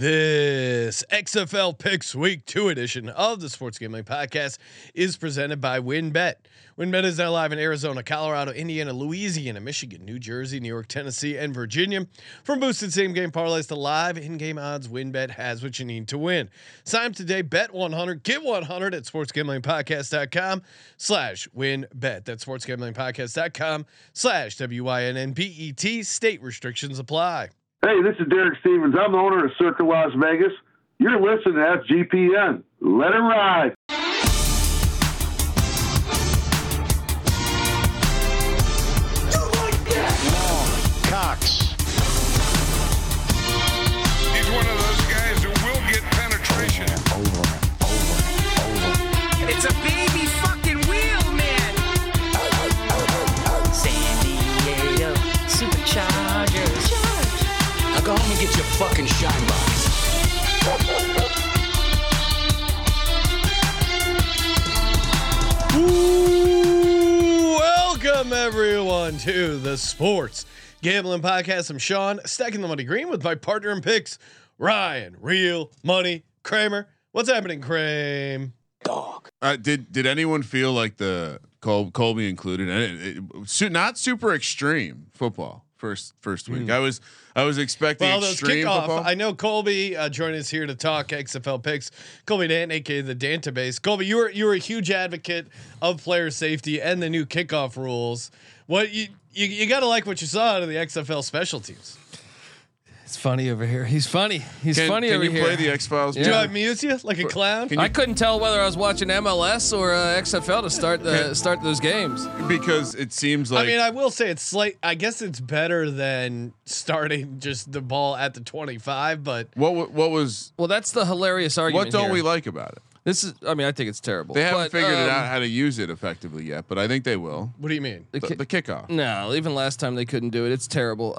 This XFL Picks Week 2 edition of the Sports Gambling Podcast is presented by WinBet. WinBet is now live in Arizona, Colorado, Indiana, Louisiana, Michigan, New Jersey, New York, Tennessee, and Virginia. From boosted same-game parlays to live in-game odds, WinBet has what you need to win. Sign up today, bet 100, get 100 at sportsgamblingpodcast.com/WinBet. That's sportsgamblingpodcast.com/WINNBET. State restrictions apply. Hey, this is Derek Stevens. I'm the owner of Circa Las Vegas. You're listening to FGPN. Let it ride. You like that? Long Cox. He's one of those guys who will get penetration. Over and over. It's a baby fucking wheel, man. San Diego Superchargers. Go home and get your fucking shine box. Ooh, welcome everyone to the Sports Gambling Podcast. I'm Sean, stacking the money green with my partner in picks, Ryan, Real Money Kramer. What's happening, Kramer? Dog. Did anyone feel like the Colby included? Not super extreme football. First week, I was expecting extreme football. I know Colby joined us here to talk XFL picks. Colby Dant, aka the Dantabase. Colby, you were a huge advocate of player safety and the new kickoff rules. What you got to like what you saw out of the XFL special teams. It's funny over here. He's funny over here. Can you play the X-Files? Yeah. Do I amuse you like a clown? I couldn't tell whether I was watching MLS or XFL to start those games, because it seems like, I mean, I will say it's slight. I guess it's better than starting just the ball at the 25. But what was? Well, that's the hilarious argument. What don't we like about it? This is, I mean, I think it's terrible. They haven't figured it out how to use it effectively yet, but I think they will. What do you mean? The kickoff? No, even last time they couldn't do it. It's terrible.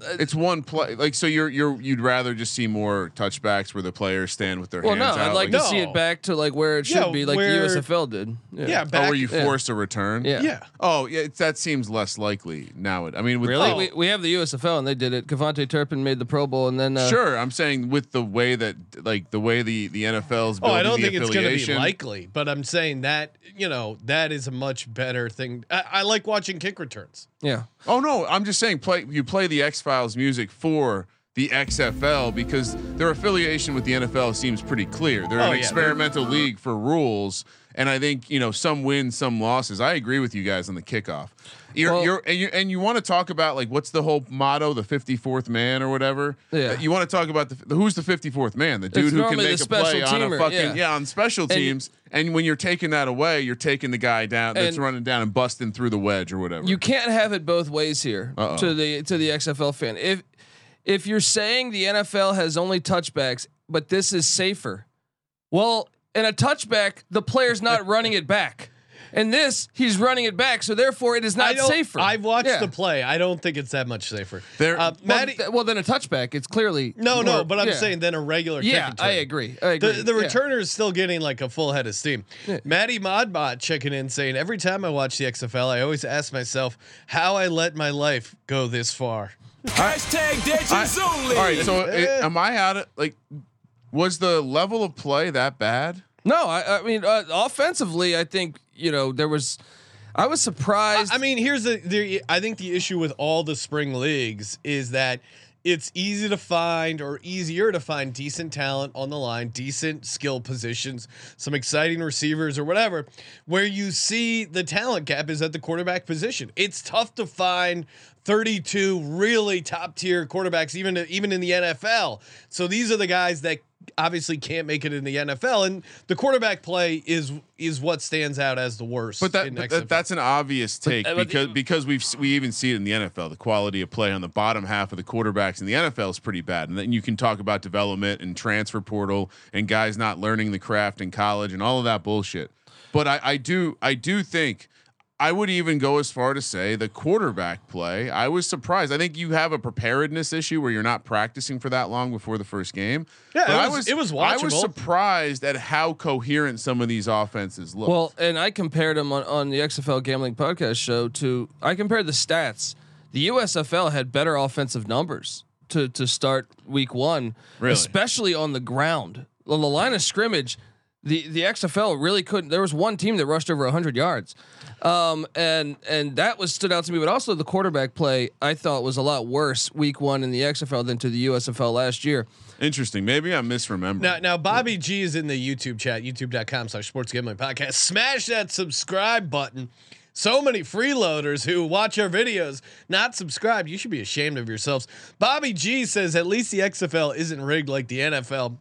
It's one play. Like, so you'd rather just see more touchbacks where the players stand with their hands out. I'd like to see it back to like where it should be, like the USFL did. Yeah. Back, where you forced a return? Yeah. Oh, yeah. That seems less likely now. I mean, really, we have the USFL and they did it. Cavante Turpin made the Pro Bowl, and then sure, I'm saying with the way that the NFL's building. I don't think it's going to be likely, but I'm saying that, you know, that is a much better thing. I like watching kick returns. Yeah. Oh no, I'm just saying you play the X-Files music for the XFL because their affiliation with the NFL seems pretty clear. They're an experimental league for rules, and I think, you know, some wins, some losses. I agree with you guys on the kickoff. You want to talk about like what's the whole motto, the 54th man or whatever. Yeah. You want to talk about who's the 54th man, the dude who can make a play on a fucking on special teams. And when you're taking that away, you're taking the guy down that's running down and busting through the wedge or whatever. You can't have it both ways here to the XFL fan. If you're saying the NFL has only touchbacks, but this is safer, well, in a touchback, the player's not running it back. And this, he's running it back, so therefore it is not safer. I've watched the play. I don't think it's that much safer. Then a touchback. It's clearly no. But I'm saying then a regular. Yeah, kick return. I agree. The returner is still getting like a full head of steam. Yeah. Maddie Modbot checking in saying, every time I watch the XFL, I always ask myself how I let my life go this far. Hashtag ditches only. All right, so am I out of like? Was the level of play that bad? No, I mean offensively, I think. You know, I was surprised. I mean, here's I think the issue with all the spring leagues is that it's easier to find decent talent on the line, decent skill positions, some exciting receivers or whatever. Where you see the talent gap is at the quarterback position. It's tough to find 32 really top tier quarterbacks, even in the NFL. So these are the guys that obviously can't make it in the NFL, and the quarterback play is what stands out as the worst. But that's an obvious take because we even see it in the NFL. The quality of play on the bottom half of the quarterbacks in the NFL is pretty bad. And then you can talk about development and transfer portal and guys not learning the craft in college and all of that bullshit. But I do think I would even go as far to say the quarterback play. I was surprised. I think you have a preparedness issue where you're not practicing for that long before the first game. Yeah, it was watchable. I was surprised at how coherent some of these offenses look. Well, and I compared them on the XFL Gambling Podcast show I compared the stats. The USFL had better offensive numbers. to start week one, really? Especially on the ground. On the line of scrimmage, the XFL really couldn't. There was one team that rushed over 100 yards, and that was stood out to me. But also the quarterback play I thought was a lot worse week one in the XFL than to the USFL last year. Interesting. Maybe I misremember. Now Bobby G is in the YouTube chat, youtube.com/sportsgamblingpodcast. Smash that subscribe button. So many freeloaders who watch our videos not subscribe. You should be ashamed of yourselves. Bobby G says at least the XFL isn't rigged like the NFL.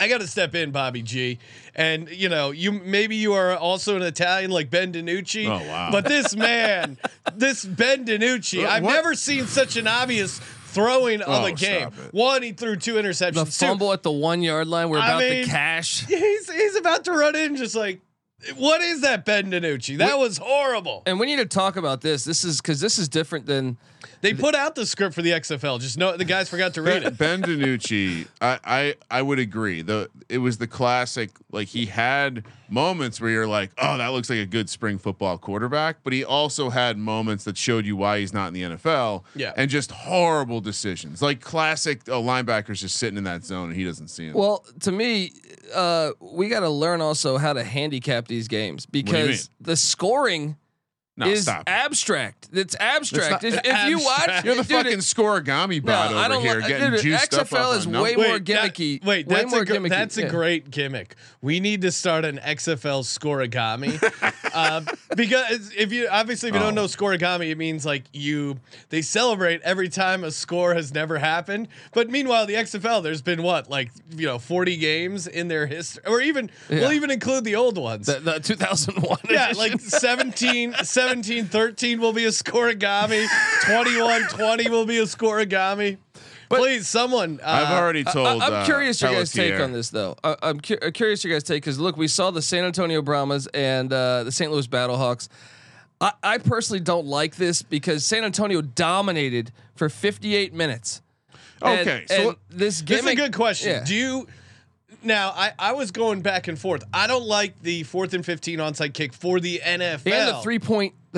I got to step in, Bobby G, and you know you are also an Italian like Ben DiNucci. Oh wow! But this man, this Ben DiNucci, I've never seen such an obvious throwing on the game. One, he threw two interceptions. The fumble at the 1 yard line. We're about to cash. He's about to run in just like. What is that, Ben DiNucci? That was horrible. And we need to talk about this. This is because this is different than they put out the script for the XFL. Just know the guys forgot to read it. Ben DiNucci, I would agree. It was the classic. Like he had moments where you're like, oh, that looks like a good spring football quarterback. But he also had moments that showed you why he's not in the NFL. Yeah. And just horrible decisions. Like classic linebackers just sitting in that zone and he doesn't see it. Well, to me, we got to learn also how to handicap these games because the scoring is abstract. It's abstract. If you watch, you're the fucking scorigami bot over here getting juiced up. XFL is way more gimmicky. Wait, that's a great gimmick. We need to start an XFL scorigami because if you don't know scorigami, it means like they celebrate every time a score has never happened. But meanwhile, the XFL, there's been 40 games in their history, or even we'll even include the old ones, the 2001. Yeah, like 17-13 will be a scorigami. 21-20 will be a scorigami. Please, someone. I've already told. I'm curious your guys' take on this, though. I'm curious your guys' take because look, we saw the San Antonio Brahmas and the St. Louis Battlehawks. I personally don't like this because San Antonio dominated for 58 minutes. Okay, so this gimmick, this is a good question. Yeah. Do you? Now I was going back and forth. I don't like the 4th and 15 onside kick for the NFL. And the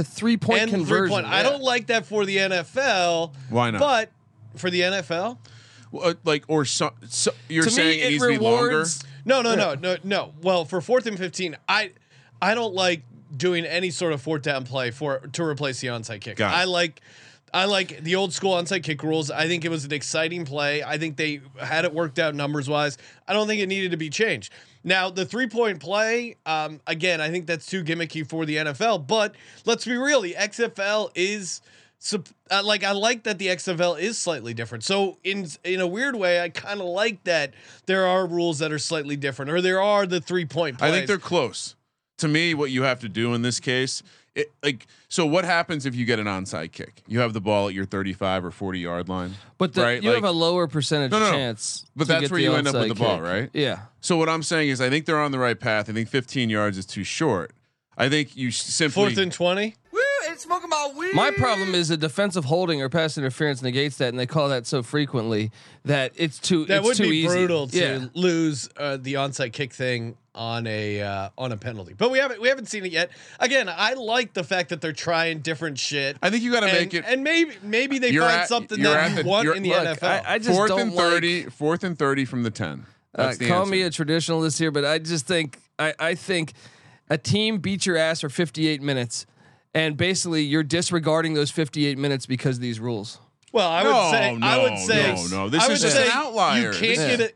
three point conversion. I don't like that for the NFL. Why not? But for the NFL, you're saying it needs to be longer? No. Well, for 4th and 15, I don't like doing any sort of fourth down play to replace the onside kick. I like the old school onside kick rules. I think it was an exciting play. I think they had it worked out numbers wise. I don't think it needed to be changed. Now the 3-point play, again, I think that's too gimmicky for the NFL. But let's be real, the XFL is I like that the XFL is slightly different. So in a weird way, I kind of like that there are rules that are slightly different, or there are the 3-point plays. I think they're close. To me, what you have to do in this case. So what happens if you get an onside kick? You have the ball at your 35 or 40 yard line, but you have a lower percentage chance. But that's where you end up with the ball, right? Yeah. So what I'm saying is, I think they're on the right path. I think 15 yards is too short. I think you simply 4th and 20. Woo! It's smoking my weed. My problem is the defensive holding or pass interference negates that, and they call that so frequently that it's too. That would be brutal to lose the onside kick thing on a penalty, but we haven't seen it yet. Again, I like the fact that they're trying different shit. I think you got to make it, and maybe they find something that you want in the NFL. I just don't like 4th and 30 from the 10. Call me a traditionalist here, but I just think I think a team beat your ass for 58 minutes, and basically you're disregarding those 58 minutes because of these rules. Well, I would say no. This is just an outlier.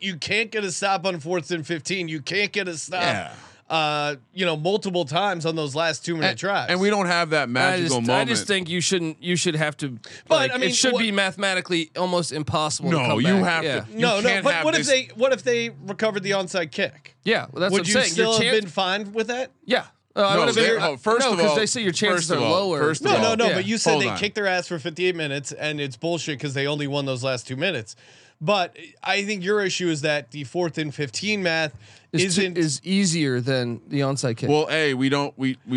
You can't get a stop on 4th and 15. You can't get a stop, multiple times on those last 2 minute drives. And we don't have that magical moment. I just think you shouldn't. You should have to. But I mean, it should be mathematically almost impossible. No, you have to. But what if they recovered the onside kick? Yeah, well, that's what I'm saying. Would you still have been fine with that? Yeah. First of all, they say your chances are lower. No. But you said they kicked their ass for 58 minutes, and it's bullshit because they only won those last 2 minutes. But I think your issue is that the 4th and 15 math is easier than the onside kick. Well, we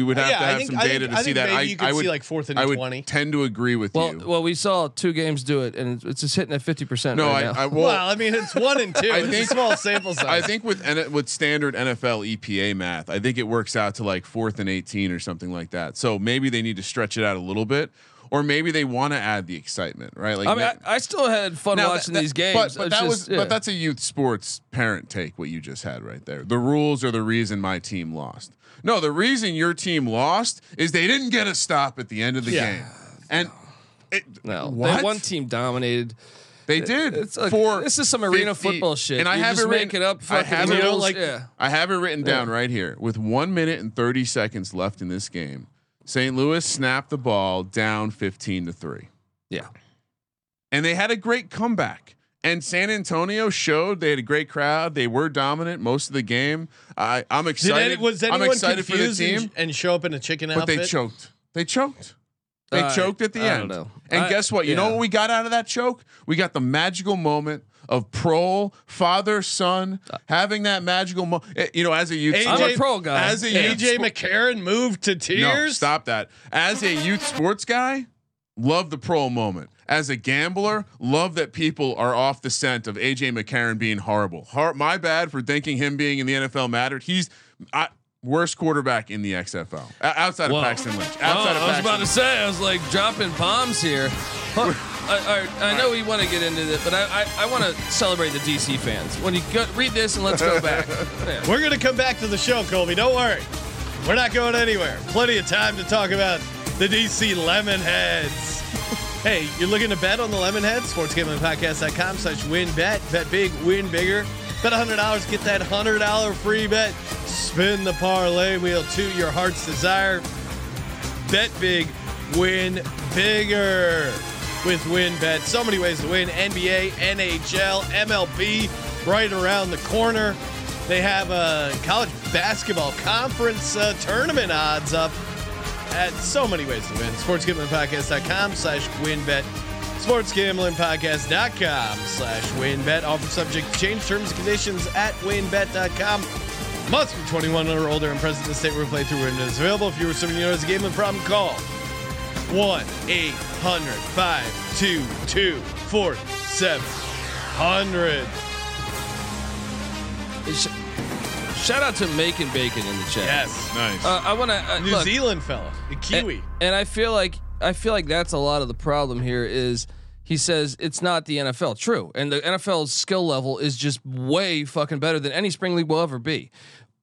would have to have some data to see that. I would see 4th and 20. I would tend to agree with you. Well, we saw two games do it, and it's just hitting at 50%. No, right now. It's 1 and 2. I think small sample size. I think with standard NFL EPA math, I think it works out to like 4th and 18 or something like that. So maybe they need to stretch it out a little bit. or maybe they want to add the excitement, right? Like, I mean, I still had fun watching these games, but that's a youth sports parent take. What you just had right there. The rules are the reason my team lost. No, the reason your team lost is they didn't get a stop at the end of the game. And one team dominated. They did. It's like, this is some arena football shit. And I have it written up. I have it written down right here. With 1 minute and 30 seconds left in this game, St. Louis snapped the ball down 15-3. Yeah, and they had a great comeback. And San Antonio showed they had a great crowd. They were dominant most of the game. I'm excited. I'm excited for the team and show up in a chicken outfit. But they choked. They choked at the end. Know. And guess what? You know what we got out of that choke? We got the magical moment of Prohl, father, son, having that magical moment. You know, as a youth, I'm a Prohl guy. As a AJ McCarron moved to tears. No, stop that. As a youth sports guy, love the Prohl moment. As a gambler, love that people are off the scent of AJ McCarron being horrible. My bad for thinking him being in the NFL mattered. He's worst quarterback in the XFL outside of Paxton Lynch. I was about to say, I was like dropping bombs here. I know we want to get into this, but I want to celebrate the DC fans. When you read this, and let's go back. Yeah. We're going to come back to the show, Colby. Don't worry. We're not going anywhere. Plenty of time to talk about the DC Lemonheads. Hey, you're looking to bet on the Lemonheads? SportsGamblingPodcast.com/WinBet. Bet big, win bigger. Bet $100, get that $100 free bet. Spin the parlay wheel to your heart's desire. Bet big, win bigger with WinBet. So many ways to win: NBA, NHL, MLB, right around the corner. They have a college basketball conference tournament odds up. At so many ways to win. SportsGamblingPodcast.com/WinBet. SportsGamblingPodcast.com/WinBet. Offer subject to change. Terms and conditions at WinBet.com. Must be 21 or older and present in the state where playthrough windows available. If you were serving your gaming problem, call 1-800-522-4700. Shout out to Making Bacon in the chat. Yes, nice. I want to New Zealand fella, the Kiwi. And I feel like that's a lot of the problem here. Is he says it's not the NFL. True, and the NFL's skill level is just way fucking better than any spring league will ever be.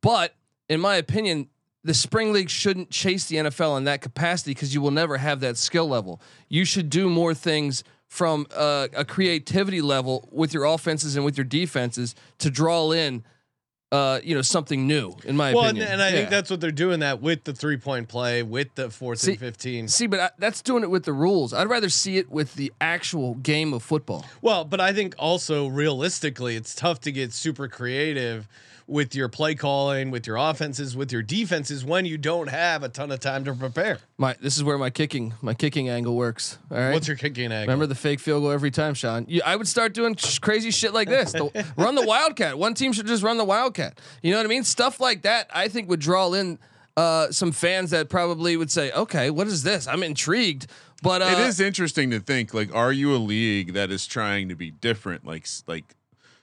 But in my opinion, the spring league shouldn't chase the NFL in that capacity because you will never have that skill level. You should do more things from a creativity level with your offenses and with your defenses to draw in something new, in my opinion. And I think that's what they're doing that with the 3-point play, with the 4th and 15. See, but that's doing it with the rules. I'd rather see it with the actual game of football. Well, but I think also realistically, it's tough to get super creative with your play calling, with your offenses, with your defenses, when you don't have a ton of time to prepare. This is where my kicking angle works. All right. What's your kicking angle? Remember the fake field goal every time, Sean. I would start doing crazy shit like this. Run the Wildcat. One team should just run the Wildcat. You know what I mean? Stuff like that, I think, would draw in some fans that probably would say, "Okay, what is this? I'm intrigued." But it is interesting to think, like, are you a league that is trying to be different, like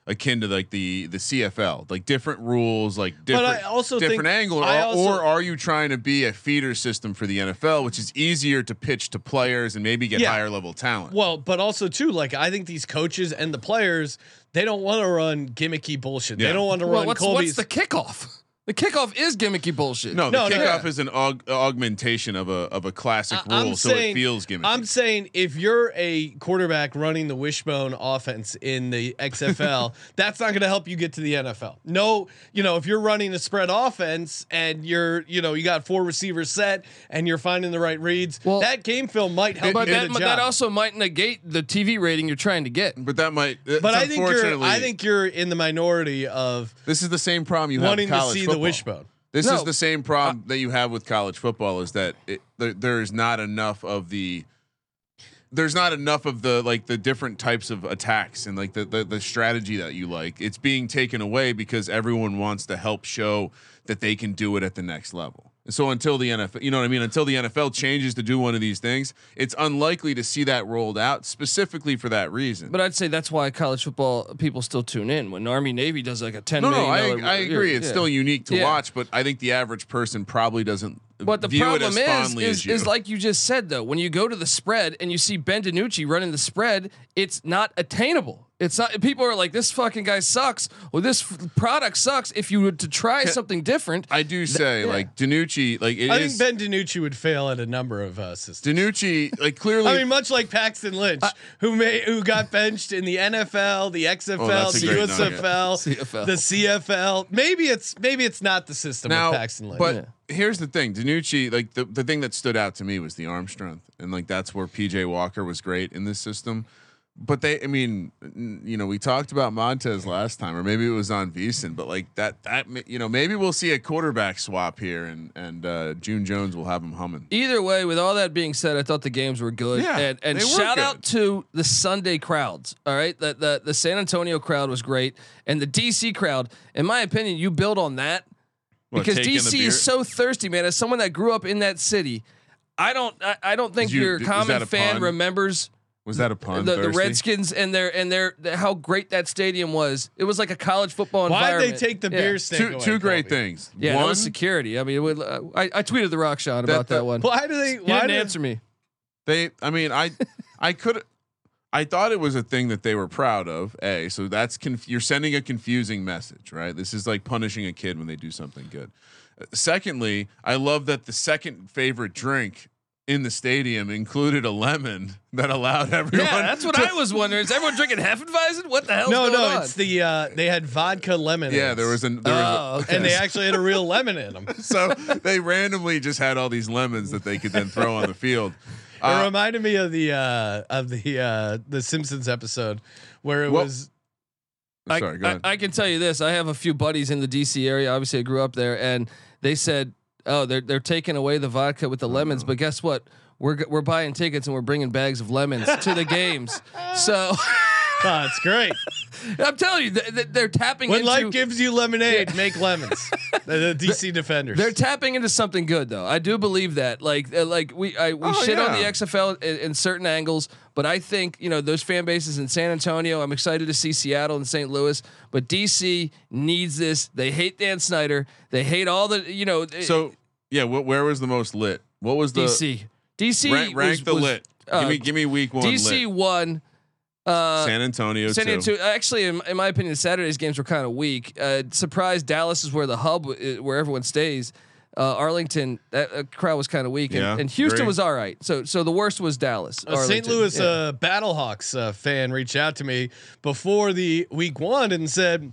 akin to like the CFL, like different rules, like different angle, or are you trying to be a feeder system for the NFL, which is easier to pitch to players and maybe get higher level talent? Well, but also too, like, I think these coaches and the players, they don't want to run gimmicky bullshit. Yeah. They don't want to run Colby's. What's the kickoff? The kickoff is gimmicky bullshit. No, the kickoff is an augmentation of a classic rule, it feels gimmicky. I'm saying if you're a quarterback running the wishbone offense in the XFL, that's not going to help you get to the NFL. No, if you're running a spread offense and you got 4 receivers set and you're finding the right reads, that game film might help. But that also might negate the TV rating you're trying to get. But that might. But I think you're in the minority of. This is the same problem you have in college football. The wishbone. This is the same problem that you have with college football, is that there's not enough of the like the different types of attacks and like the strategy that you like. It's being taken away because everyone wants to help show that they can do it at the next level. And so until the NFL, you know what I mean, until the NFL changes to do one of these things, it's unlikely to see that rolled out specifically for that reason. But I'd say that's why college football people still tune in when Army Navy does like a $10 million. I agree. It's still unique to watch, but I think the average person probably doesn't But the problem is like you just said, though, when you go to the spread and you see Ben DiNucci running the spread, it's not attainable. It's not. People are like, this fucking guy sucks. Well, this product sucks. If you were to try something different, I do say like DiNucci, like I think Ben DiNucci would fail at a number of systems. DiNucci, like clearly, I mean, much like Paxton Lynch, who got benched in the NFL, the XFL, the USFL, CFL. The CFL. Maybe it's not the system now, of Paxton Lynch. But here's the thing, DiNucci, like the thing that stood out to me was the arm strength, and like that's where PJ Walker was great in this system. But I mean, you know, we talked about Montez last time, or maybe it was on VSiN, but like that, you know, maybe we'll see a quarterback swap here, and June Jones will have him humming. Either way, with all that being said, I thought the games were good, and shout out to the Sunday crowds. All right, the San Antonio crowd was great, and the DC crowd, in my opinion, you build on that because DC is so thirsty, man. As someone that grew up in that city, I don't think your common fan remembers. Was that a pun? The Redskins and their how great that stadium was. It was like a college football environment. Why did they take the beer stand? Two great things. Yeah, one, security. I mean, I tweeted the Rock Shot about that one. Why do they? Why didn't answer me? They. I mean, I could. I thought it was a thing that they were proud of. So that's you're sending a confusing message, right? This is like punishing a kid when they do something good. Secondly, I love that the second favorite drink in the stadium included a lemon that allowed everyone. Yeah, that's what I was wondering. Is everyone drinking Hefeweizen? What the hell? No, it's the they had vodka lemon. Yeah, there was, and they actually had a real lemon in them. So they randomly just had all these lemons that they could then throw on the field. It reminded me of the Simpsons episode where it was. Sorry, go ahead. I can tell you this. I have a few buddies in the DC area. Obviously, I grew up there, and they said, oh, they're taking away the vodka with the lemons, but guess what? We're buying tickets and we're bringing bags of lemons to the games. So that's great. I'm telling you, they're tapping into life gives you lemonade. Yeah. Make lemons. The DC Defenders. They're tapping into something good, though. I do believe that. Like we shit on the XFL in certain angles, but I think those fan bases in San Antonio. I'm excited to see Seattle and St. Louis, but DC needs this. They hate Dan Snyder. They hate all the where was the most lit? What was the DC? DC rank was lit. Give me week one. DC won. San Antonio. Actually, in my opinion, Saturday's games were kind of weak. Surprised Dallas is where the hub, where everyone stays. Arlington, that crowd was kind of weak, and Houston was all right. So the worst was Dallas. St. Louis Battlehawks fan reached out to me before the week one and said,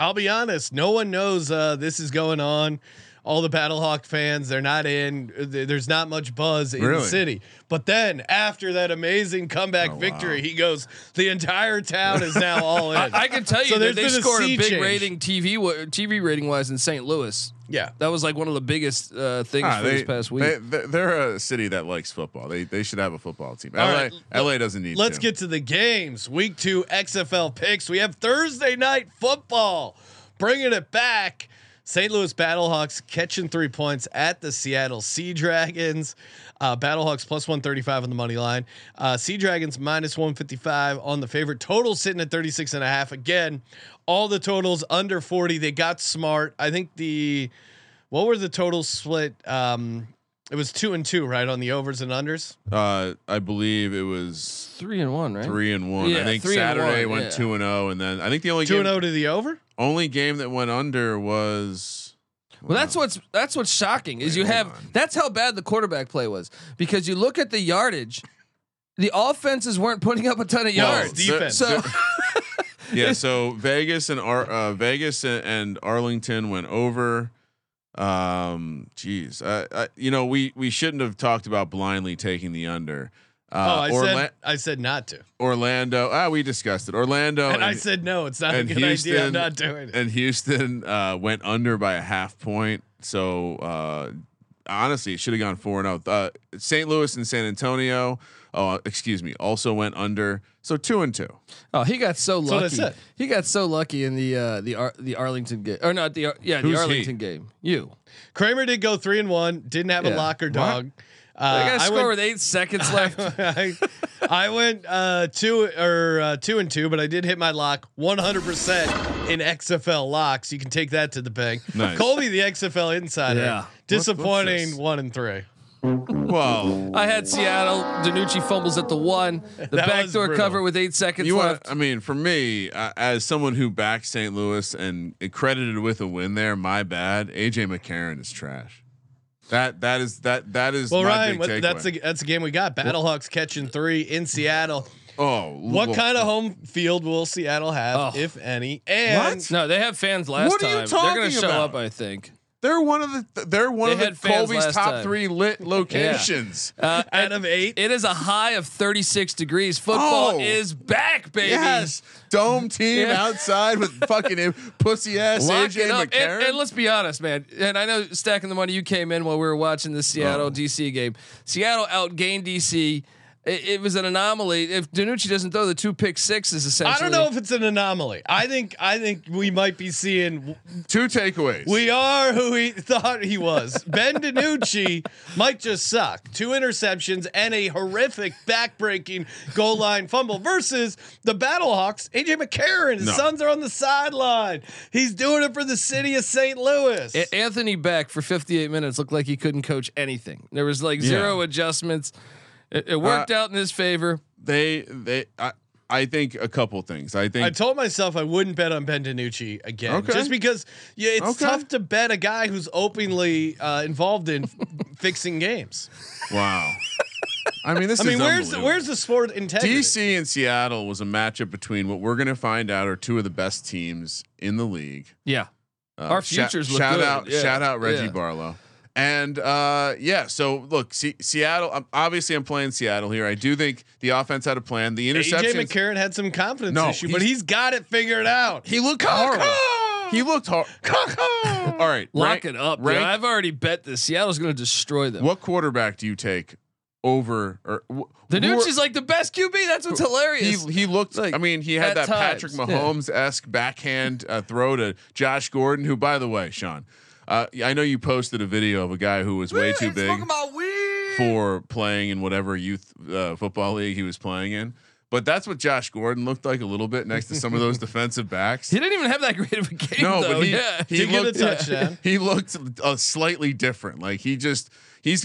"I'll be honest, no one knows this is going on. All the Battlehawk fans, they're not in. There's not much buzz in the city." But then, after that amazing comeback victory, he goes, "The entire town is now all in." I can tell you, so they scored a big rating TV rating wise in St. Louis. Yeah, that was like one of the biggest things for this past week. They're a city that likes football. They should have a football team. LA doesn't need. Let's get to the games. Week 2 XFL picks. We have Thursday night football, bringing it back. St. Louis Battlehawks catching 3 points at the Seattle Sea Dragons. Battlehawks +135 on the money line. Sea Dragons -155 on the favorite. Total sitting at 36.5. Again, all the totals under 40. They got smart. I think what were the totals split? It was 2 and 2, right, on the overs and unders. I believe it was 3 and 1, right? 3 and 1. Yeah, I think Saturday went 2 and 0, and then I think the only 2 and 0 to the over. Only game that went under was. Well, that's what's shocking is that's how bad the quarterback play was, because you look at the yardage, the offenses weren't putting up a ton of yards. Defense. So Vegas and Arlington went over. We shouldn't have talked about blindly taking the under. I said not to. Orlando. We discussed it. Orlando. And I said no. It's not a good idea. I'm not doing it. And Houston went under by a half point. So honestly, it should have gone 4-0. St. Louis and San Antonio. Also went under. So 2 and 2. Oh, he got so lucky. He got so lucky in the Arlington game, or not the the Arlington game. Kramer did go 3 and 1. Didn't have a locker dog. I score with 8 seconds left. I went 2 and 2, but I did hit my lock 100% in XFL locks. You can take that to the bank. Nice. Colby, the XFL insider, Disappointing 1-3. Whoa! I had Seattle. DiNucci fumbles at the 1. The backdoor cover with 8 seconds left. I mean, for me, as someone who backed St. Louis and credited with a win there, my bad. AJ McCarron is trash. That is. Well, Ryan, that's a game we got. Battlehawks catching 3 in Seattle. Oh, what kind of home field will Seattle have, if any? And what? No, they have fans last time. What are you talking about? They're going to show up, I think. They're one of the Colby's top 3 lit locations out of 8. It is a high of 36 degrees. Football is back, baby. Yes, dome team outside with fucking pussy ass AJ McCarron. And let's be honest, man. And I know stacking the money. You came in while we were watching the Seattle DC game. Seattle outgained DC. It was an anomaly. If DiNucci doesn't throw the 2 pick sixes, essentially, I don't know if it's an anomaly. I think we might be seeing 2 takeaways. We are who he thought he was. Ben DiNucci might just suck. 2 interceptions and a horrific backbreaking goal line fumble versus the Battlehawks. AJ McCarron, his sons are on the sideline. He's doing it for the city of St. Louis. Anthony Beck for 58 minutes looked like he couldn't coach anything. There was like 0 adjustments. It worked out in his favor. I think a couple things. I told myself I wouldn't bet on Ben DiNucci again, just because it's tough to bet a guy who's openly involved in fixing games. Wow. I mean, this is where's the sport integrity? DC and Seattle was a matchup between what we're going to find out are 2 of the best teams in the league. Yeah. Our futures look good. Shout out Reggie Barlow. And so look, Seattle. Obviously, I'm playing Seattle here. I do think the offense had a plan. The interceptions. AJ McCarron had some confidence issue, but he's got it figured out. He looked horrible. He looked horrible. All right, lock it up. Rank, I've already bet this. Seattle's going to destroy them. What quarterback do you take over? DiNucci's like the best QB. That's what's hilarious. He looked like. I mean, he had that Patrick Mahomes esque backhand throw to Josh Gordon, who, by the way, Sean. I know you posted a video of a guy who was way too big for playing in whatever youth football league he was playing in. But that's what Josh Gordon looked like a little bit next to some of those defensive backs. He didn't even have that great of a game. No, though. But he looked a touchdown. He looked slightly different. Like he's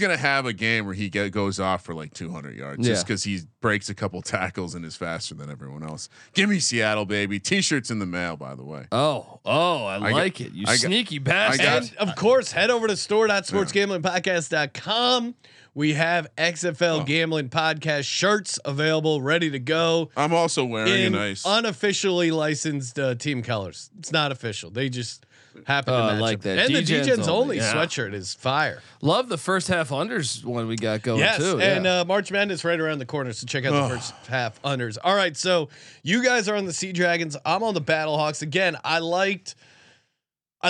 gonna have a game where he goes off for like 200 yards just because he breaks a couple tackles and is faster than everyone else. Give me Seattle, baby. T-shirts in the mail, by the way. I like it. You sneaky bastard. And of course, head over to store.sportsgamblingpodcast.com. We have XFL Gambling Podcast shirts available, ready to go. I'm also wearing a nice unofficially licensed team colors. It's not official. They just happened to match that. And D-Gen's the DGens only sweatshirt is fire. Love the first half unders one we got going too. And March Madness right around the corner, so check out the first half unders. All right, so you guys are on the Sea Dragons. I'm on the Battlehawks again. I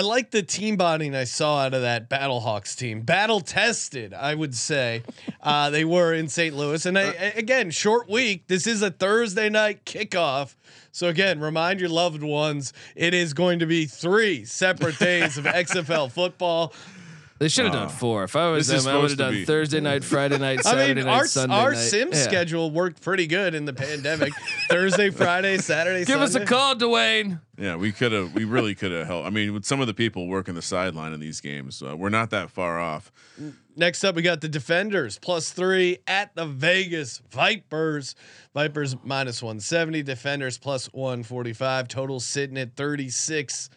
liked the team bonding I saw out of that Battlehawks team. Battle tested, I would say. They were in St. Louis, and again, short week. This is a Thursday night kickoff. So again, remind your loved ones, it is going to be 3 separate days of XFL football. They should have done 4. If I was them, I would have done Thursday night, Friday night, Saturday night, Sunday night. Our sim schedule worked pretty good in the pandemic. Thursday, Friday, Saturday, Sunday. Give us a call, Dwayne. Yeah, we really could have helped. I mean, with some of the people working the sideline in these games, we're not that far off. Next up, we got the Defenders +3 at the Vegas Vipers. Vipers -170, Defenders +145. Total sitting at 36.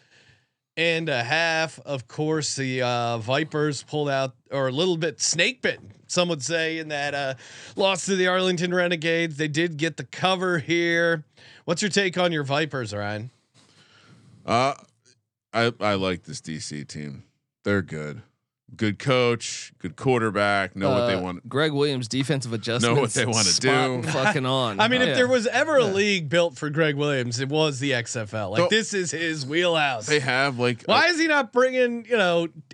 And a half. Of course, the Vipers pulled out, or a little bit snake bitten, some would say, in that loss to the Arlington Renegades. They did get the cover here. What's your take on your Vipers, Ryan? I like this DC team. They're good. Good coach, good quarterback. Know what they want. Greg Williams defensive adjustments. Know what they want to do. Fucking on. I mean, if there was ever a league built for Greg Williams, it was the XFL. Like this is his wheelhouse. They have like. Why is he not bringing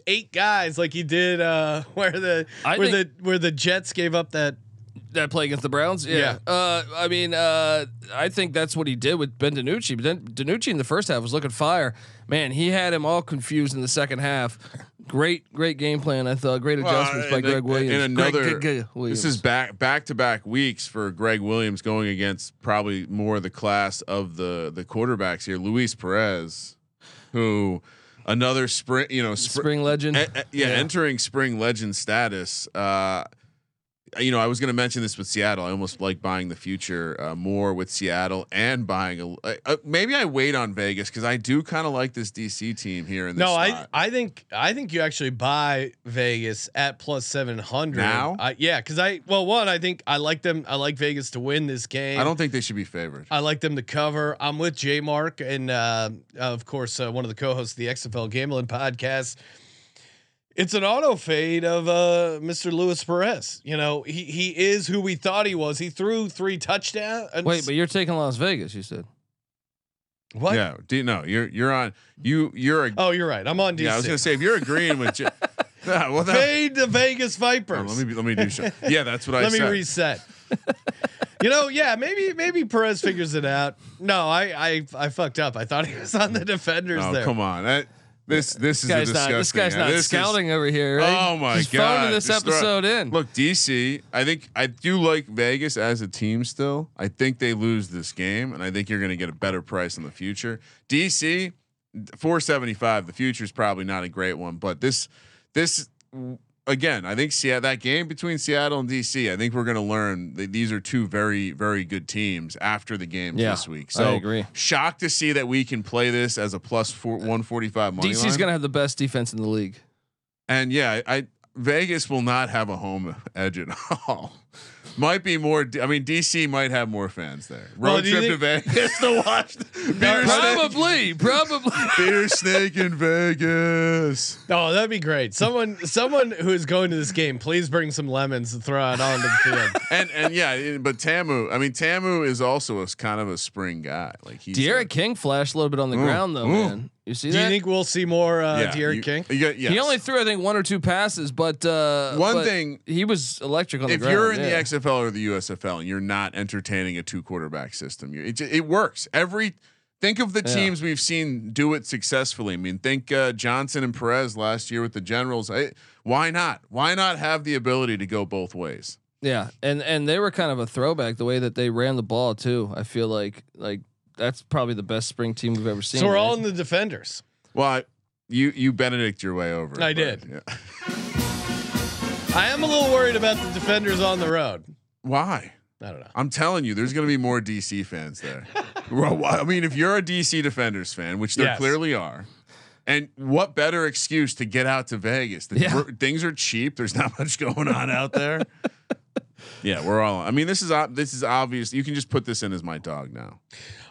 8 guys like he did where the Jets gave up that play against the Browns? Yeah. I mean, I think that's what he did with Ben DiNucci. But DiNucci in the first half was looking fire. Man, he had him all confused in the second half. Great game plan. I thought great adjustments by Greg Williams. And another, Williams. This is back-to-back weeks for Greg Williams going against probably more the class of the quarterbacks here. Luis Perez, who another spring, you know, spring legend. Entering spring legend status. You know, I was going to mention this with Seattle. I almost like buying the future more with Seattle and buying maybe I wait on Vegas because I do kind of like this DC team here. In this spot. I think you actually buy Vegas at +700 now. I think I like them. I like Vegas to win this game. I don't think they should be favored. I like them to cover. I'm with Jay Mark and of course one of the co-hosts of the XFL Gambling Podcast. It's an auto fade of Mr. Luis Perez. You know, he is who we thought he was. He threw 3 touchdowns. Wait, but you're taking Las Vegas, you said. What? Yeah, you're right. I'm on DC. Yeah, I was gonna say if you're agreeing with fade the Vegas Vipers. Oh, let me do show. Yeah, that's what I said. Let me reset. You know, yeah, maybe Perez figures it out. No, I fucked up. I thought he was on the Defenders. Oh, come on. This is a disgusting. This guy's not scouting over here. Right? Oh my god! Phoning this episode in. Look, DC. I think I do like Vegas as a team still. I think they lose this game, and I think you're going to get a better price in the future. DC, 475. The future is probably not a great one, but this again. I think Seattle, that game between Seattle and DC. I think we're going to learn that these are 2 very, very good teams after the game this week. So I agree. Shocked to see that we can play this as a +145 money line. DC's going to have the best defense in the league. And yeah, Vegas will not have a home edge at all. Might be more. I mean, DC might have more fans there. Road trip to Vegas to watch. Probably. Beer snake in Vegas. Oh, that'd be great. Someone who is going to this game, please bring some lemons and throw it onto the field. But Tamu. I mean, Tamu is also kind of a spring guy. Like Derek King flashed a little bit on the ground though, man. You see that? Do you think we'll see more Derek King? Yes. He only threw, I think, 1 or 2 passes, but one thing he was electric on the ground. If you're in the XFL or the USFL and you're not entertaining a 2 quarterback system, it works. Think of the teams we've seen do it successfully. I mean, think Johnson and Perez last year with the Generals. Why not? Why not have the ability to go both ways? Yeah, and they were kind of a throwback the way that they ran the ball too. I feel like. That's probably the best spring team we've ever seen. So we're all in the Defenders. Well, you Benedict your way over. I did. Yeah. I am a little worried about the Defenders on the road. Why? I don't know. I'm telling you, there's going to be more DC fans there. I mean, if you're a DC Defenders fan, which there clearly are, and what better excuse to get out to Vegas? Things are cheap. There's not much going on out there. Yeah, we're all. I mean, this is obvious. You can just put this in as my dog now.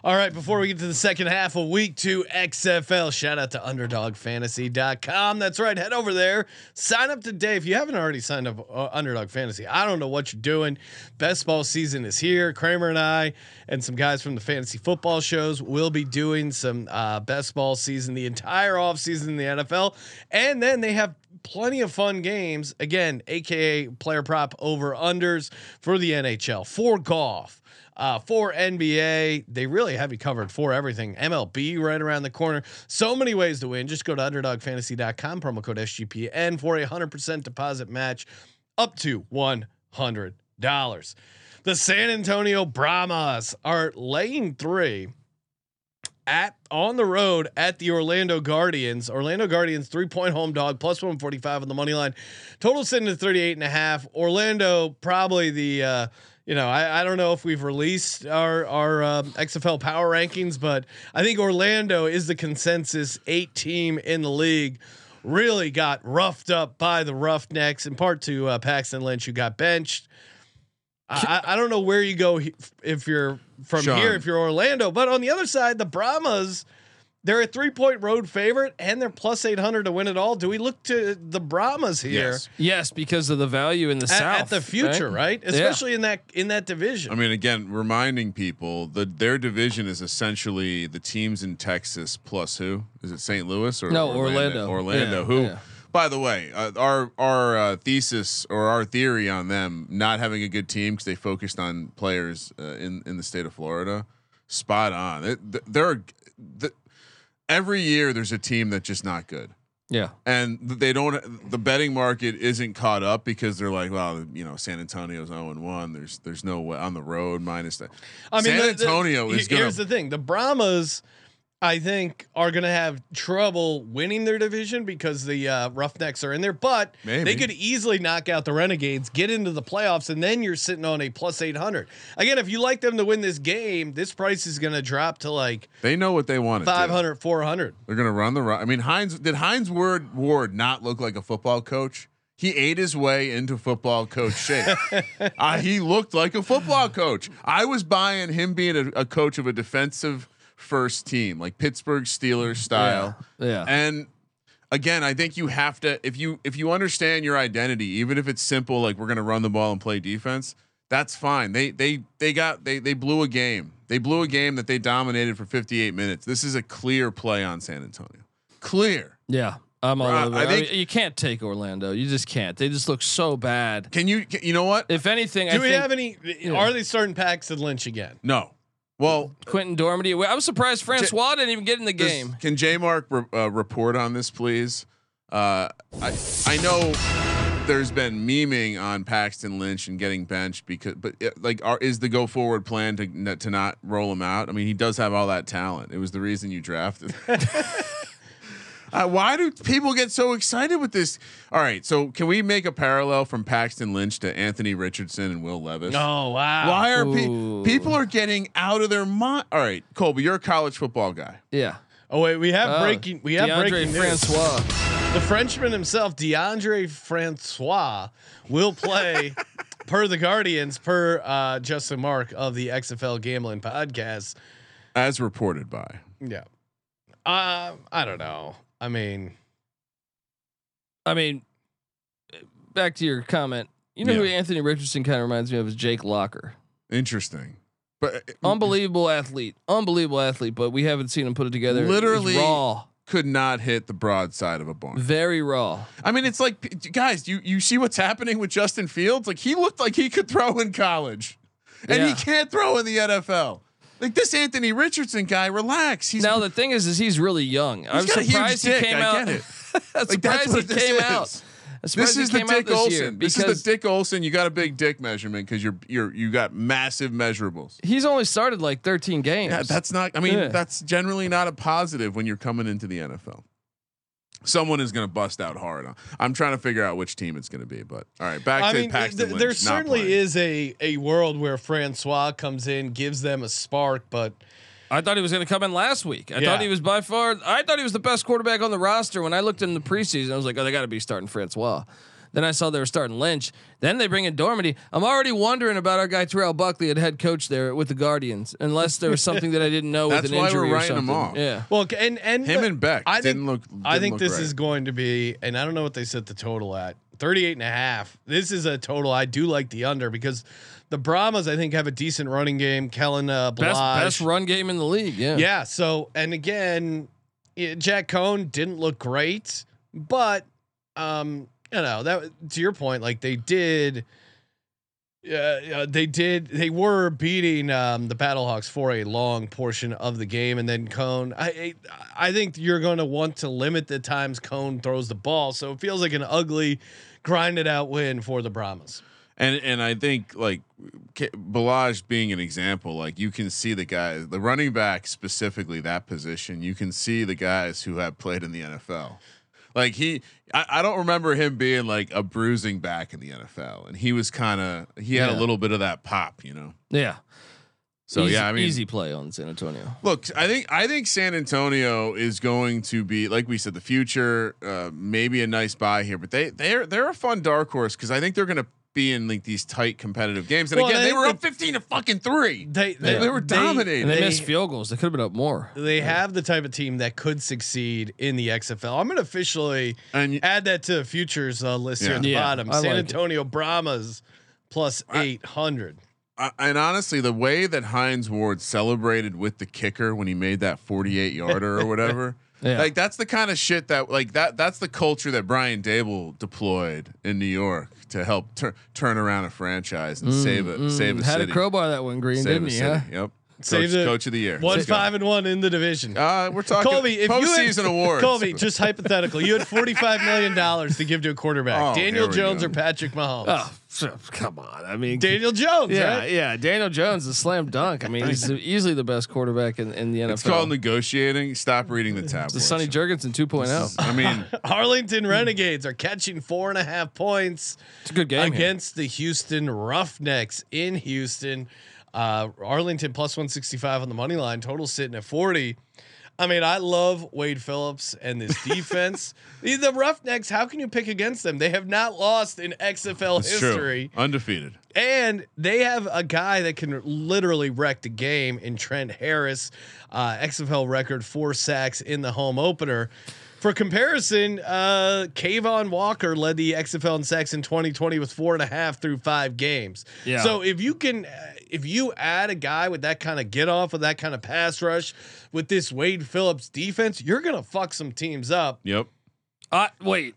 All right, before we get to the second half of Week 2 XFL, shout out to UnderdogFantasy.com. That's right, head over there, sign up today if you haven't already signed up. Underdog Fantasy. I don't know what you're doing. Best ball season is here. Kramer and I and some guys from the fantasy football shows will be doing some best ball season, the entire off season in the NFL, and then they have plenty of fun games again, aka player prop over unders for the NHL, for golf, for NBA. They really have you covered for everything. MLB right around the corner. So many ways to win. Just go to underdogfantasy.com, promo code FGPN for 100% deposit match up to $100. The San Antonio Brahmas are laying 3 on the road at the Orlando Guardians. Orlando Guardians 3-point home dog +145 on the money line. Total sitting at 38.5. Orlando probably the I don't know if we've released our XFL power rankings, but I think Orlando is the consensus 8 team in the league. Really got roughed up by the Roughnecks, in part to Paxton Lynch, who got benched. I don't know where you go if you're from Sean. Here, if you're Orlando, but on the other side, the Brahmas, they're a 3-point road favorite and they're +800 to win it all. Do we look to the Brahmas here? Yes, because of the value in the South at the future, right? Especially in that division. I mean, again, reminding people that their division is essentially the teams in Texas plus who? Is it St. Louis or Orlando? Orlando, yeah, who? Yeah. By the way, our thesis or our theory on them not having a good team because they focused on players in the state of Florida, spot on. Every year there's a team that's just not good. Yeah, and they don't. The betting market isn't caught up because they're like, well, you know, San Antonio's 0-1. There's no way on the road minus that. I mean, San Antonio is. Here's the thing: the Brahmas. I think are going to have trouble winning their division because the Roughnecks are in there, but they could easily knock out the Renegades, get into the playoffs, and then you're sitting on a +800. Again, if you like them to win this game, this price is going to drop to like, they know what they want, 500, 400. They're going to run the rock. I mean, Heinz Ward not look like a football coach? He ate his way into football coach shape. He looked like a football coach. I was buying him being a coach of a defensive first team, like Pittsburgh Steelers style. Yeah. And again, I think you have to, if you understand your identity, even if it's simple, like we're going to run the ball and play defense, that's fine. They blew a game. They blew a game that they dominated for 58 minutes. This is a clear play on San Antonio. Clear. Yeah. I'm all over. I mean, you can't take Orlando. You just can't. They just look so bad. Can you know what? If anything, are they starting Paxton Lynch again? No. Well, Quentin Dormady. I was surprised Francois didn't even get in the game. Can Jay Mark report on this, please? I know there's been memeing on Paxton Lynch and getting benched is the go forward plan to not roll him out? I mean, he does have all that talent. It was the reason you drafted. Why do people get so excited with this? All right, so can we make a parallel from Paxton Lynch to Anthony Richardson and Will Levis? Oh wow! Why are people are getting out of their mind? All right, Colby, you're a college football guy. Yeah. Oh wait, we have breaking news. Francois, the Frenchman himself, Deondre Francois, will play per the Guardians, per Justin Mark of the XFL Gambling Podcast, as reported by. Yeah. I don't know. I mean, back to your comment. You know who Anthony Richardson kind of reminds me of is Jake Locker. Interesting, but unbelievable athlete. But we haven't seen him put it together. Literally raw. Could not hit the broadside of a barn. Very raw. I mean, it's like, guys, you see what's happening with Justin Fields? Like, he looked like he could throw in college, and he can't throw in the NFL. Like this Anthony Richardson guy, relax. The thing is he's really young. I'm surprised he came out. Surprised he came out. This is the Dick Olson. This is the Dick Olson. You got a big dick measurement because you got massive measurables. He's only started like 13 games. Yeah, that's generally not a positive when you're coming into the NFL. Someone is going to bust out hard. I'm trying to figure out which team it's going to be, but all right, back to Paxton Lynch. There certainly is a world where Francois comes in, gives them a spark, but I thought he was going to come in last week. I thought he was the best quarterback on the roster. When I looked in the preseason, I was like, oh, they got to be starting Francois. Then I saw they were starting Lynch. Then they bring in Dormady. I'm already wondering about our guy Terrell Buckley at head coach there with the Guardians, unless there was something that I didn't know with an injury or something. That's why we're writing them off. Yeah. Well, and him and Beck I think this is going to be, and I don't know what they set the total at, 38.5. This is a total. I do like the under because the Brahmas, I think, have a decent running game. Kellen Balazs, best run game in the league. Yeah. Yeah. So, and again, Jack Cone didn't look great, but that to your point, like they were beating the Battlehawks for a long portion of the game, and then Cone. I think you're going to want to limit the times Cone throws the ball, so it feels like an ugly, grinded out win for the Brahmas. And I think like Balazs being an example, like you can see the guys, the running back specifically that position, you can see the guys who have played in the NFL. Like I don't remember him being like a bruising back in the NFL, and he had a little bit of that pop, you know? Yeah. So easy play on San Antonio. Look, I think San Antonio is going to be, like we said, the future, maybe a nice buy here, but they're a fun dark horse. Cause I think they're going to be in like these tight competitive games. And again, they were up 15-3. They were dominating. They missed field goals. They could have been up more. They have the type of team that could succeed in the XFL. I'm going to officially add that to the futures list here at the bottom. San Antonio Brahmas +800. And honestly, the way that Heinz Ward celebrated with the kicker when he made that 48-yarder or whatever. Yeah. Like that's the kind of shit that's the culture that Brian Dable deployed in New York to help turn around a franchise and save a city. Had a crowbar that one, Green, didn't he? Huh? Yep. Coach of the year. 1-5-1 in the division. We're talking Colby, if postseason awards. Colby, just hypothetical. You had $45 million to give to a quarterback, Daniel Jones or Patrick Mahomes. Oh, come on! I mean, Daniel Jones. Yeah, right? Yeah. Daniel Jones is a slam dunk. I mean, he's easily the best quarterback in the NFL. It's called negotiating. Stop reading the tab. The Sonny Jurgensen 2.0. I mean, Arlington Renegades are catching 4.5 points. It's a good game against the Houston Roughnecks in Houston. Arlington plus 165 on the money line, total sitting at 40. I mean, I love Wade Phillips and this defense. The Roughnecks, how can you pick against them? They have not lost in XFL history. True. Undefeated. And they have a guy that can literally wreck the game in Trent Harris, XFL record 4 sacks in the home opener. For comparison, Kayvon Walker led the XFL in sacks in 2020 with 4.5 through 5 games. Yeah. So if you add a guy with that kind of get off, with that kind of pass rush, with this Wade Phillips defense, you're gonna fuck some teams up. Yep. Renegades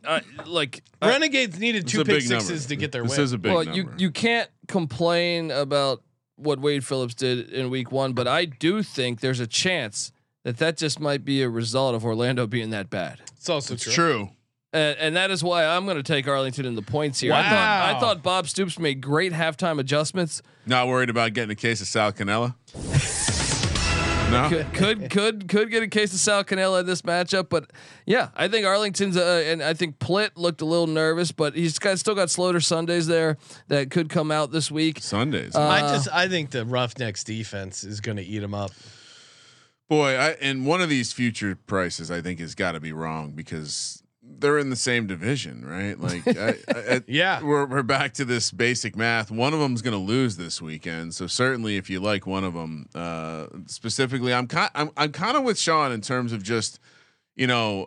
needed 2 pick-sixes to get their win. This is a big number. You can't complain about what Wade Phillips did in week 1, but I do think there's a chance that just might be a result of Orlando being that bad. It's also true. And that is why I'm going to take Arlington in the points here. Wow. I thought Bob Stoops made great halftime adjustments. Not worried about getting a case of Sal Cannella. No, could get a case of Sal Cannella in this matchup, but yeah, I think Arlington's and I think Plitt looked a little nervous, but he's still got Sloter Sundays there that could come out this week. Sundays. I think the Roughnecks defense is going to eat him up. Boy, and one of these future prices I think has got to be wrong because they're in the same division, right? Like, yeah, we're back to this basic math. One of them's going to lose this weekend, so certainly if you like one of them, specifically, I'm kind of with Sean in terms of just, you know,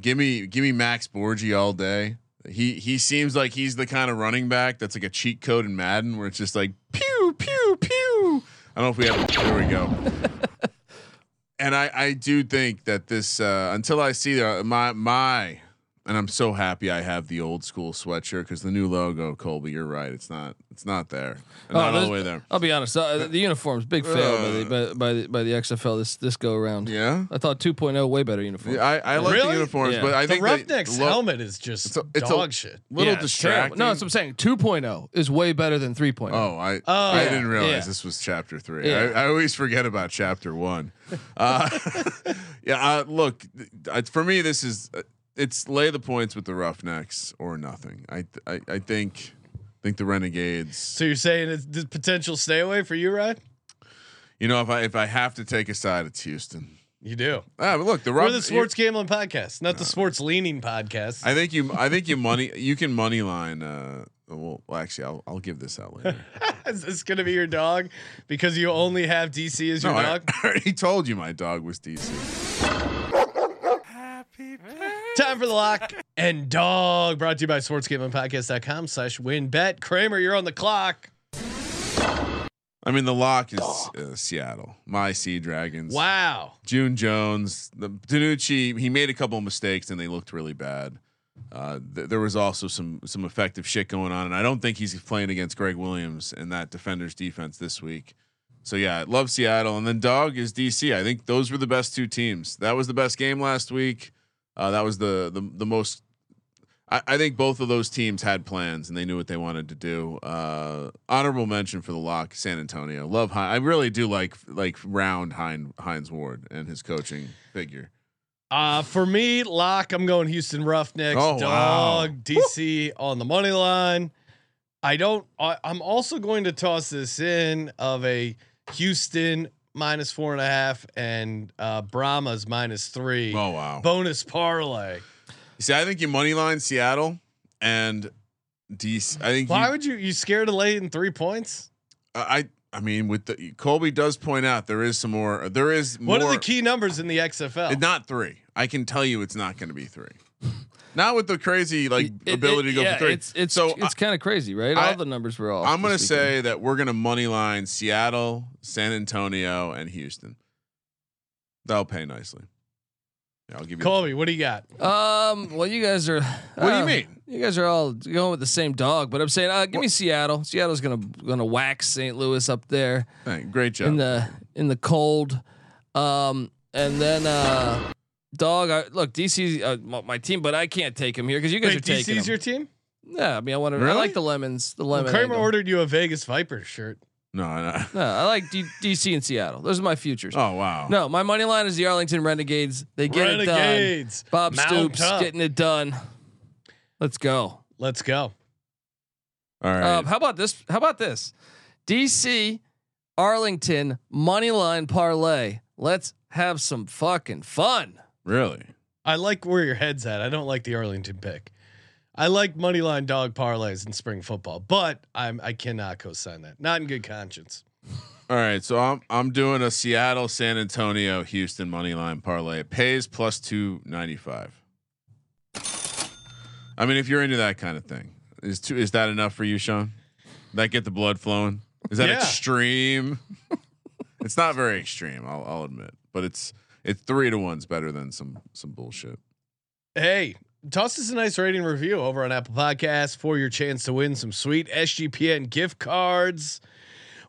give me Max Borgi all day. He seems like he's the kind of running back that's like a cheat code in Madden where it's just like pew pew pew. I don't know if we have. There we go. And I do think that this until I see my and I'm so happy I have the old school sweatshirt because the new logo, Colby, you're right, it's not there, not all the way there. I'll be honest, the uniform's big fail by the XFL this go around. Yeah, I thought 2.0 way better uniform. Yeah, I like the uniforms, yeah. But I think the Roughnecks helmet is just dog shit. Little distracting. No, that's what I'm saying. 2.0 is way better than 3.0. I didn't realize this was chapter 3. Yeah. I always forget about chapter 1. Look, for me, this is it's lay the points with the Roughnecks or nothing. I think the Renegades. So you're saying it's the potential stay away for you, Ryan? You know, if I have to take a side, it's Houston. You do. But look, we're the sports gambling podcast, not the sports leaning podcast. I think you can money line. Well, actually, I'll give this out later. Is this gonna be your dog? Because you only have DC as your dog. I already told you my dog was DC. Happy birthday. Time for the lock and dog, brought to you by sportsgamblingpodcast.com/winbet. Kramer, you're on the clock. I mean, the lock is Seattle, my Sea Dragons. Wow. June Jones, DiNucci, he made a couple of mistakes and they looked really bad. There was also some effective shit going on, and I don't think he's playing against Greg Williams and that Defenders defense this week. So yeah, I love Seattle, and then dog is DC. I think those were the best two teams. That was the best game last week. That was the most. I think both of those teams had plans and they knew what they wanted to do. Honorable mention for the lock, San Antonio. Love I really do like round Hines Ward and his coaching figure. For me, lock, I'm going Houston Roughnecks. Oh, dog, wow. DC on the money line. I'm also going to toss this in of a Houston minus 4.5 and Brahmas minus 3. Oh wow! Bonus parlay. See, I think you money line Seattle and DC. I think. Why would you scared of laying 3 points? I mean, with the Colby does point out there is some more. There is. What are the key numbers in the XFL? Not 3. I can tell you, it's not going to be 3. Not with the crazy ability to go for 3. It's so it's kind of crazy, right? All the numbers were off. I'm going to say that we're going to money line Seattle, San Antonio, and Houston. That'll pay nicely. Yeah, I'll give you Colby, what do you got? Well, you guys are. What do you mean? You guys are all going with the same dog, but I'm saying, give me Seattle. Seattle's gonna whack St. Louis up there. Right, great job in the cold, and then dog. Look, DC's my team, but I can't take him here because you guys are taking him. DC's your team? Yeah, I mean, I want to. Really? I like the lemons. The lemon. Well, Kramer ordered you a Vegas Vipers shirt. No, I like DC and Seattle. Those are my futures. Oh wow! No, my money line is the Arlington Renegades. They get Renegades. It done. Bob Stoops getting it done. Let's go. All right. How about this? DC Arlington money line parlay. Let's have some fucking fun. Really? I like where your head's at. I don't like the Arlington pick. I like money line dog parlays in spring football, but I cannot co-sign that. Not in good conscience. All right, so I'm doing a Seattle, San Antonio, Houston money line parlay. It pays +295. I mean, if you're into that kind of thing, is that enough for you, Sean? That get the blood flowing? Is that extreme? It's not very extreme, I'll admit, but it's 3-1's better than some bullshit. Hey. Toss us a nice rating review over on Apple Podcasts for your chance to win some sweet FGPN gift cards.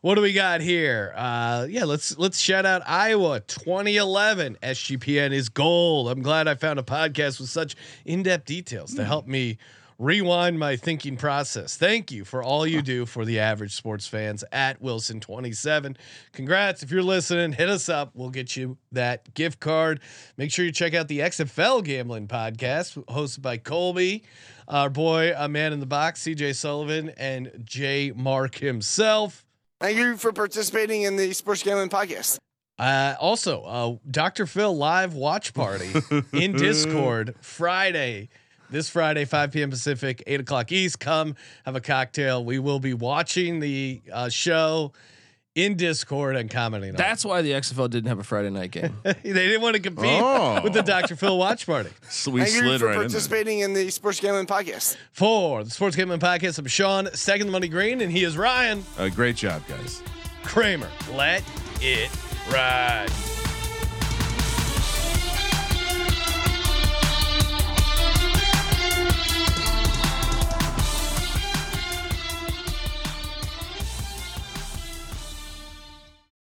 What do we got here? Let's shout out Iowa 2011. FGPN is gold. I'm glad I found a podcast with such in-depth details to help me rewind my thinking process. Thank you for all you do for the average sports fans at Wilson 27. Congrats. If you're listening, hit us up. We'll get you that gift card. Make sure you check out the XFL gambling podcast hosted by Colby, our boy, a man in the box, CJ Sullivan and Jay Mark himself. Thank you for participating in the sports gambling podcast. Also, Dr. Phil live watch party in Discord This Friday, 5 p.m. Pacific, 8:00 East. Come have a cocktail. We will be watching the show in Discord and commenting. That's why the XFL didn't have a Friday night game. They didn't want to compete with the Dr. Phil watch party. So we slid right in. Participating in the Sports Gambling Podcast. For the Sports Gambling Podcast, I'm Sean, second the money green, and he is Ryan. Great job, guys. Kramer, let it ride.